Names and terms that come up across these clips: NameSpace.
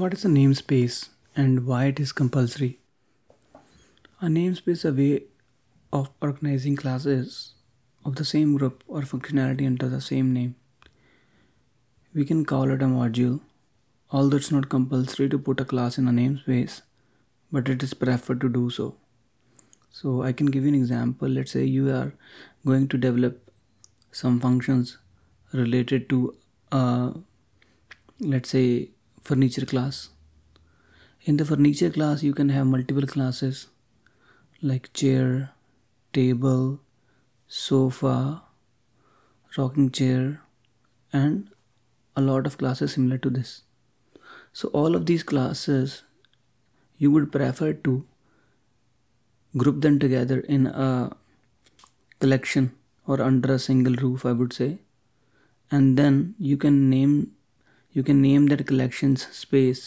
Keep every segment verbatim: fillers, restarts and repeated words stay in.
What is a namespace and why it is compulsory? A namespace is a way of organizing classes of the same group or functionality under the same name. We can call it a module, although it's not compulsory to put a class in a namespace, but it is preferred to do so. So I can give you an example. Let's say you are going to develop some functions related to, uh, let's say, furniture class. In the furniture class, you can have multiple classes like chair, table, sofa, rocking chair, and a lot of classes similar to this. So all of these classes you would prefer to group them together in a collection or under a single roof, I would say, and then you can name You can name that collection's space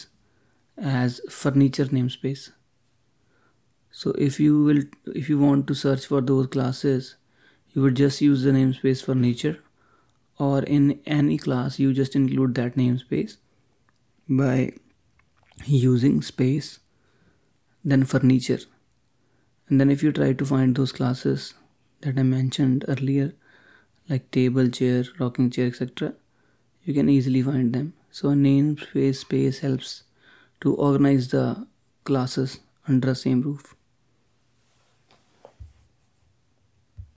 as furniture namespace. So if you will, if you want to search for those classes, you would just use the namespace furniture, or in any class you just include that namespace by using space, then furniture. And then if you try to find those classes that I mentioned earlier, like table, chair, rocking chair, et cetera, you can easily find them. So a namespace space helps to organize the classes under the same roof.